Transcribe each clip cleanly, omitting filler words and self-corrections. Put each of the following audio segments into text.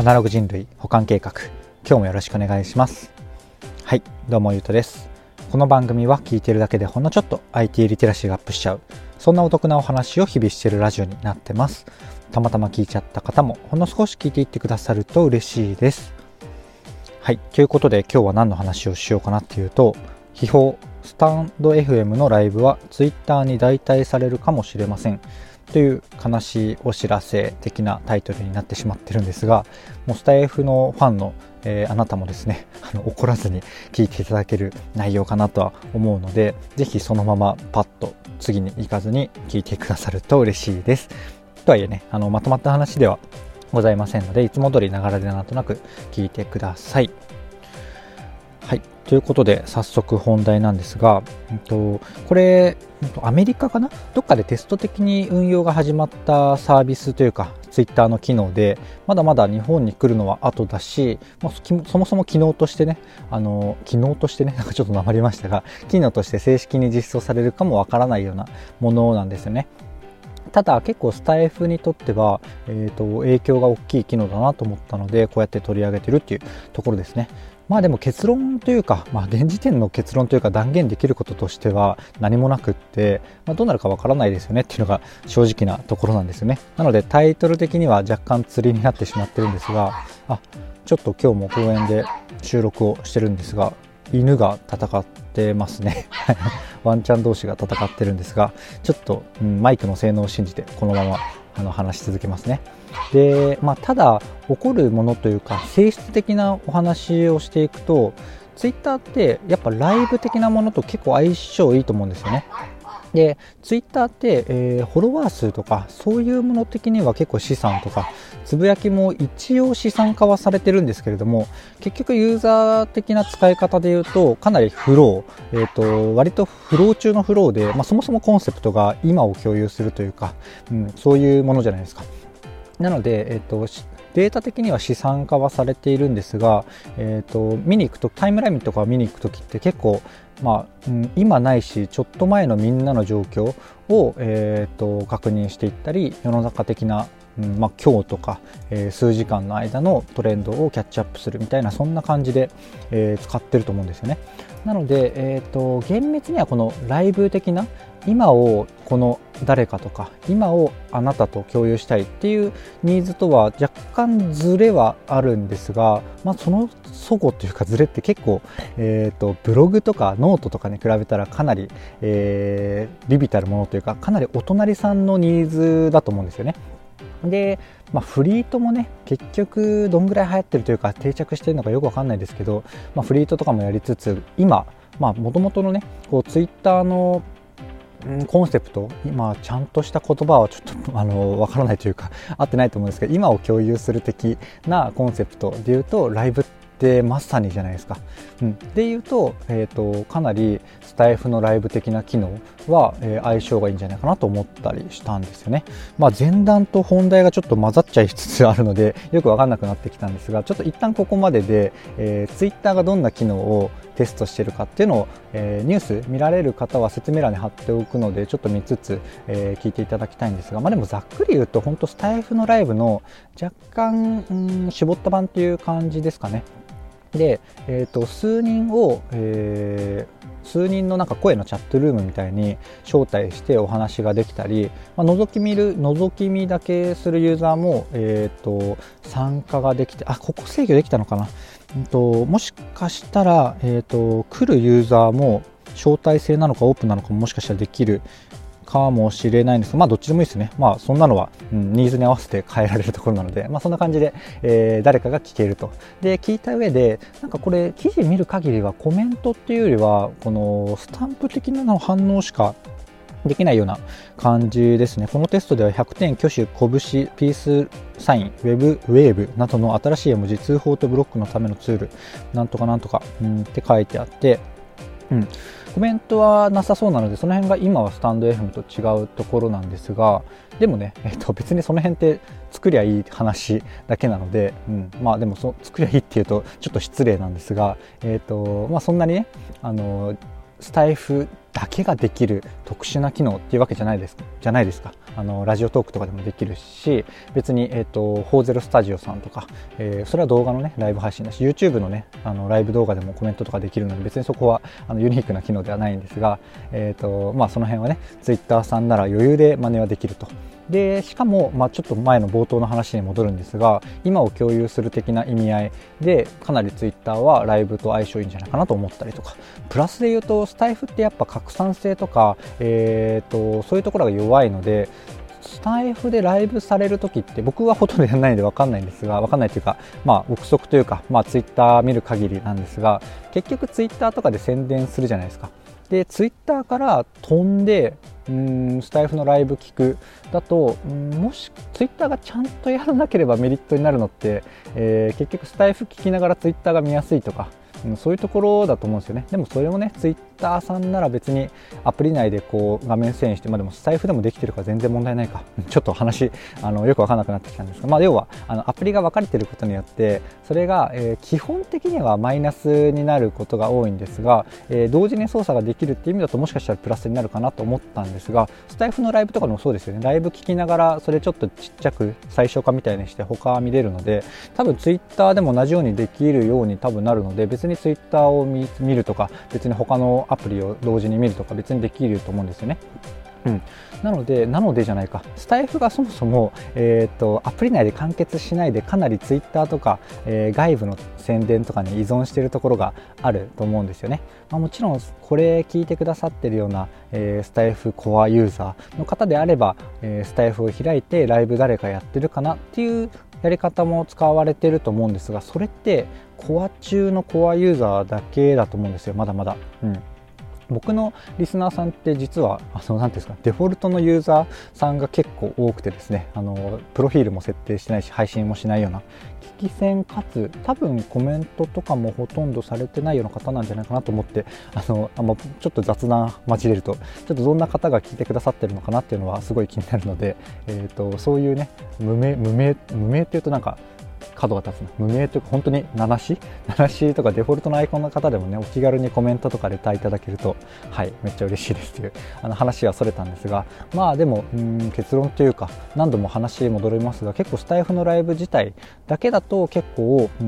アナログ人類補完計画、今日もよろしくお願いします。はい、どうもゆうとです。この番組は聞いてるだけでほんのちょっと IT リテラシーがアップしちゃう、そんなお得なお話を日々しているラジオになってます。たまたま聞いちゃった方もほんの少し聞いていってくださると嬉しいです。はい、ということで今日は何の話をしようかなっていうと、秘宝スタンド FM のライブは Twitter に代替されるかもしれませんという悲しいお知らせ的なタイトルになってしまってるんですが、もうスタイフのファンの、あなたもですね、怒らずに聞いていただける内容かなとは思うので、ぜひそのままパッと次に行かずに聞いてくださると嬉しいです。とはいえね、まとまった話ではございませんので、いつも通りながらでなんとなく聞いてください。はい、ということで早速本題なんですが、これアメリカかな、どっかでテスト的に運用が始まったサービスというかツイッターの機能で、まだまだ日本に来るのは後だし、そもそも機能としてね、なんかちょっと訛りましたが、機能として正式に実装されるかもわからないようなものなんですよね。ただ結構スタイフにとっては、影響が大きい機能だなと思ったので、こうやって取り上げてるっていうところですね。まあでも結論というか、現時点の結論というか断言できることとしては何もなくって、どうなるかわからないですよねっていうのが正直なところなんですよね。なのでタイトル的には若干釣りになってしまってるんですが、ちょっと今日も公園で収録をしてるんですが、犬が戦ってますねワンちゃん同士が戦ってるんですが、ちょっと、マイクの性能を信じてこのまま話し続けますね。で、ただ起こるものというか性質的なお話をしていくと、ツイッターってやっぱライブ的なものと結構相性いいと思うんですよね。で、ツイッターって、フォロワー数とかそういうもの的には結構資産とかつぶやきも一応資産化はされてるんですけれども、結局ユーザー的な使い方でいうとかなりフロー、割とフロー中のフローで、そもそもコンセプトが今を共有するというか、そういうものじゃないですか。なので、データ的には資産化はされているんですが、見に行くとタイムラインとか見に行くときって結構、今ないしちょっと前のみんなの状況を、確認していったり、世の中的な、今日とか、数時間の間のトレンドをキャッチアップするみたいな、そんな感じで、使ってると思うんですよね。なので、厳密にはこのライブ的な今をこの誰かとか今をあなたと共有したいっていうニーズとは若干ズレはあるんですが、その齟齬というかズレって結構、ブログとかノートとかに比べたらかなり、微々たるものというか、かなりお隣さんのニーズだと思うんですよね。で、フリートもね、結局どんぐらい流行ってるというか定着してるのかよくわかんないですけど、フリートとかもやりつつ、今もともとのね、こうツイッターのコンセプト、今ちゃんとした言葉はちょっとわからないというか合ってないと思うんですけど、今を共有する的なコンセプトでいうとライブってまさにじゃないですか。でいうと、かなりスタイフのライブ的な機能は、相性がいいんじゃないかなと思ったりしたんですよね。前段と本題がちょっと混ざっちゃいつつあるのでよく分かんなくなってきたんですが、ちょっと一旦ここまでで、Twitter がどんな機能をテストしてるかっていうのを、ニュース見られる方は説明欄に貼っておくのでちょっと見つつ、聞いていただきたいんですが、でもざっくり言うと本当スタイフのライブの若干、絞った版っていう感じですかね。で、数人のなんか声のチャットルームみたいに招待してお話ができたり、覗き見だけするユーザーも、参加ができて、ここ制御できたのかな、もしかしたら、来るユーザーも招待制なのかオープンなのかもしかしたらできるかもしれないんですが、どっちでもいいですね。そんなのは、ニーズに合わせて変えられるところなので、そんな感じで、誰かが聞けると。で、聞いた上で、なんかこれ記事見る限りはコメントっていうよりはこのスタンプ的なの反応しかできないような感じですね。このテストでは100点、挙手、拳、ピースサイン、ウェーブなどの新しい絵文字、通報とブロックのためのツール、なんとか、って書いてあって、コメントはなさそうなので、その辺が今はスタンド FM と違うところなんですが、でもね、別にその辺って作りゃいい話だけなので、でも作りゃいいっていうとちょっと失礼なんですが、そんなにねスタイフだけができる特殊な機能っていうわけじゃないですか。ラジオトークとかでもできるし、別に、ホーゼロスタジオさんとか、それは動画のねライブ配信だし、 YouTube のねライブ動画でもコメントとかできるので、別にそこはユニークな機能ではないんですが、その辺はね Twitter さんなら余裕で真似はできると。でしかも、ちょっと前の冒頭の話に戻るんですが、今を共有する的な意味合いでかなりツイッターはライブと相性いいんじゃないかなと思ったりとか、プラスで言うとスタイフってやっぱ拡散性とか、そういうところが弱いので、スタイフでライブされるときって僕はほとんどやらないので分かんないんですが、分かんないというか、憶測というか、ツイッター見る限りなんですが、結局ツイッターとかで宣伝するじゃないですか。でツイッターから飛んでスタイフのライブ聞くだと、もしツイッターがちゃんとやらなければメリットになるのって、結局スタイフ聞きながらツイッターが見やすいとか、そういうところだと思うんですよね。でもそれもねツイッターさんなら別にアプリ内でこう画面遷移して、でもスタイフでもできてるから全然問題ないか。ちょっと話よく分からなくなってきたんですが、要はアプリが分かれてることによって、それが、基本的にはマイナスになることが多いんですが、同時に操作ができるっていう意味だともしかしたらプラスになるかなと思ったんですが、スタイフのライブとかでもそうですよね。ライブ聞きながらそれちょっとちっちゃく最小化みたいにして他見れるので、多分ツイッターでも同じようにできるように多分なるので、別にツイッターを見るとか、別に他のアプリを同時に見るとか別にできると思うんですよね。なのでじゃないか、スタイフがそもそも、アプリ内で完結しないで、かなりツイッターとか、外部の宣伝とかに依存しているところがあると思うんですよね。もちろんこれ聞いてくださってるような、スタイフコアユーザーの方であれば、スタイフを開いてライブ誰かやってるかなっていうやり方も使われてると思うんですが、それってコア中のコアユーザーだけだと思うんですよ、まだまだ。僕のリスナーさんって実はなんていうんですか、デフォルトのユーザーさんが結構多くてですね、プロフィールも設定してないし配信もしないような聞き戦、かつ多分コメントとかもほとんどされてないような方なんじゃないかなと思って、ちょっと雑談交えると、ちょっとどんな方が聞いてくださってるのかなっていうのはすごい気になるので、そういうね無名っていうとなんか角が立つな、無名というか本当にナナシとかデフォルトのアイコンの方でもね、お気軽にコメントとかレターいただけると、めっちゃ嬉しいですという話はそれたんですが、でも結論というか、何度も話戻りますが、結構スタイフのライブ自体だけだと結構ツ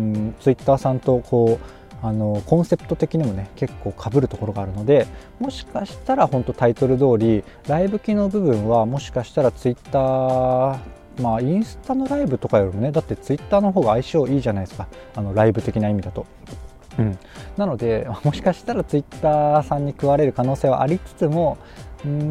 イッターさんとこうコンセプト的にもね結構被るところがあるので、もしかしたら本当タイトル通りライブ機能部分はもしかしたらツイッターインスタのライブとかよりもね、だってツイッターの方が相性いいじゃないですか、ライブ的な意味だと。なのでもしかしたらツイッターさんに食われる可能性はありつつも、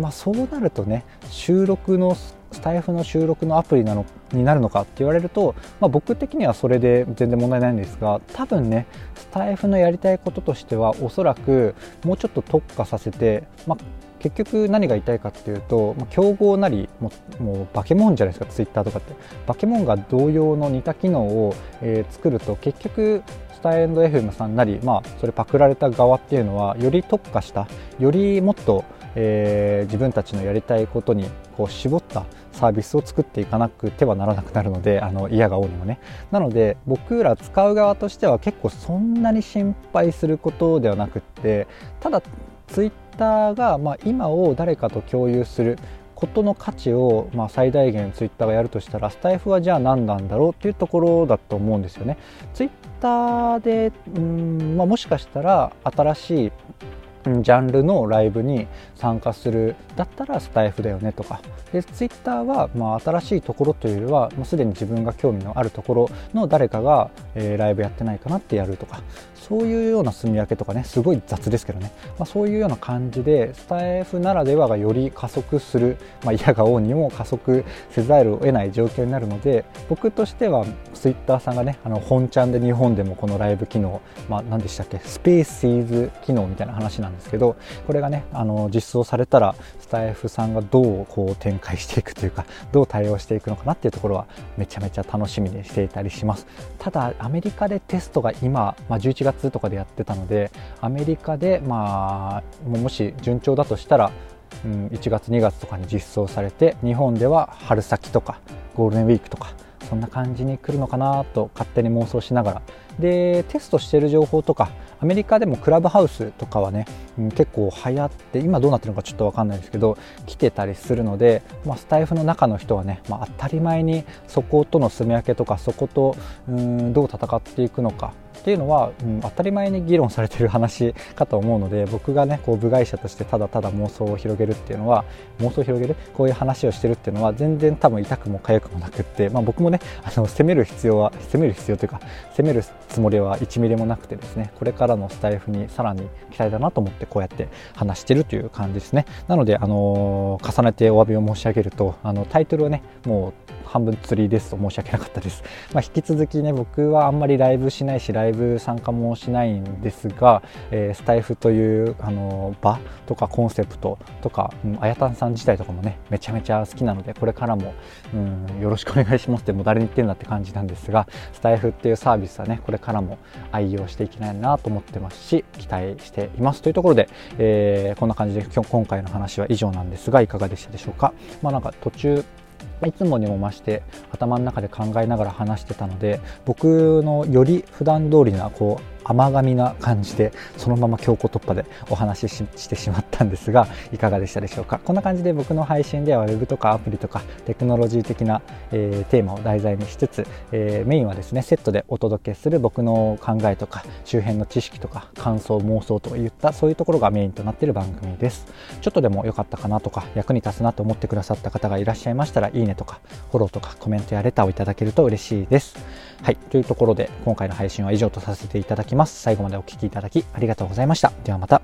そうなるとね、スタイフの収録のアプリになるのかって言われると、僕的にはそれで全然問題ないんですが、多分ねスタイフのやりたいこととしてはおそらくもうちょっと特化させて、結局何が言いたいかっていうと、競合なりもうバケモンじゃないですか、ツイッターとかってバケモンが同様の似た機能を、作ると、結局スタインド FM さんなり、それパクられた側っていうのはより特化した、よりもっと、自分たちのやりたいことにこう絞ったサービスを作っていかなくてはならなくなるので、嫌がおうにもね。なので僕ら使う側としては結構そんなに心配することではなくって、ただツイッターが今を誰かと共有することの価値を最大限ツイッターがやるとしたら、スタイフはじゃあ何なんだろうっていうところだと思うんですよね。ツイッターでもしかしたら新しいジャンルのライブに参加するだったらスタイフだよねとかで、ツイッターは新しいところというよりは、もうすでに自分が興味のあるところの誰かが、ライブやってないかなってやるとか、そういうような住み分けとかね、すごい雑ですけどね、そういうような感じでスタイフならではがより加速する、嫌が応にも加速せざるを得ない状況になるので、僕としてはツイッターさんがね、本ちゃんで日本でもこのライブ機能、何でしたっけ、スペーシーズ機能みたいな話なんですけど、これがね実装されたらスタイフさんがどうこう展開していくというか、どう対応していくのかなっていうところはめちゃめちゃ楽しみにしていたりします。ただアメリカでテストが今、11月とかでやってたので、アメリカでもし順調だとしたら、1月2月とかに実装されて、日本では春先とかゴールデンウィークとか、そんな感じに来るのかなと勝手に妄想しながら、でテストしている情報とかアメリカでもクラブハウスとかはね、結構流行って、今どうなってるのかちょっと分かんないですけど来てたりするので、スタイフの中の人はね、当たり前にそことの住み分けとか、そことどう戦っていくのかっていうのは、当たり前に議論されてる話かと思うので、僕がねこう部外者としてただただ妄想を広げるっていうのは、妄想を広げるこういう話をしてるっていうのは全然多分痛くも痒くもなくって、僕もね責める必要というか、責めるつもりは1ミリもなくてですね、これからのスタイフにさらに期待だなと思ってこうやって話してるという感じですね。なので重ねてお詫びを申し上げると、タイトルはねもう半分釣りですと申し訳なかったです。引き続きね僕はあんまりライブしないしライブ参加もしないんですが、スタイフという場とかコンセプトとか、あやたんさん自体とかもねめちゃめちゃ好きなので、これからもよろしくお願いしますって、もう誰に言ってんだって感じなんですが、スタイフっていうサービスはねこれからも愛用していきたいなと思ってますし、期待していますというところで、こんな感じで今回の話は以上なんですが、いかがでしたでしょうか。なんか途中いつもにも増して頭の中で考えながら話してたので、僕のより普段通りなこう甘噛みな感じでそのまま強行突破でお話ししてしまったんですが、いかがでしたでしょうか。こんな感じで僕の配信ではウェブとかアプリとかテクノロジー的な、テーマを題材にしつつ、メインはですねセットでお届けする僕の考えとか周辺の知識とか感想妄想といったそういうところがメインとなっている番組です。ちょっとでも良かったかなとか役に立つなと思ってくださった方がいらっしゃいましたら、いいねとかフォローとかコメントやレターをいただけると嬉しいです。はい、というところで今回の配信は以上とさせていただきます。最後までお聞きいただきありがとうございました。ではまた。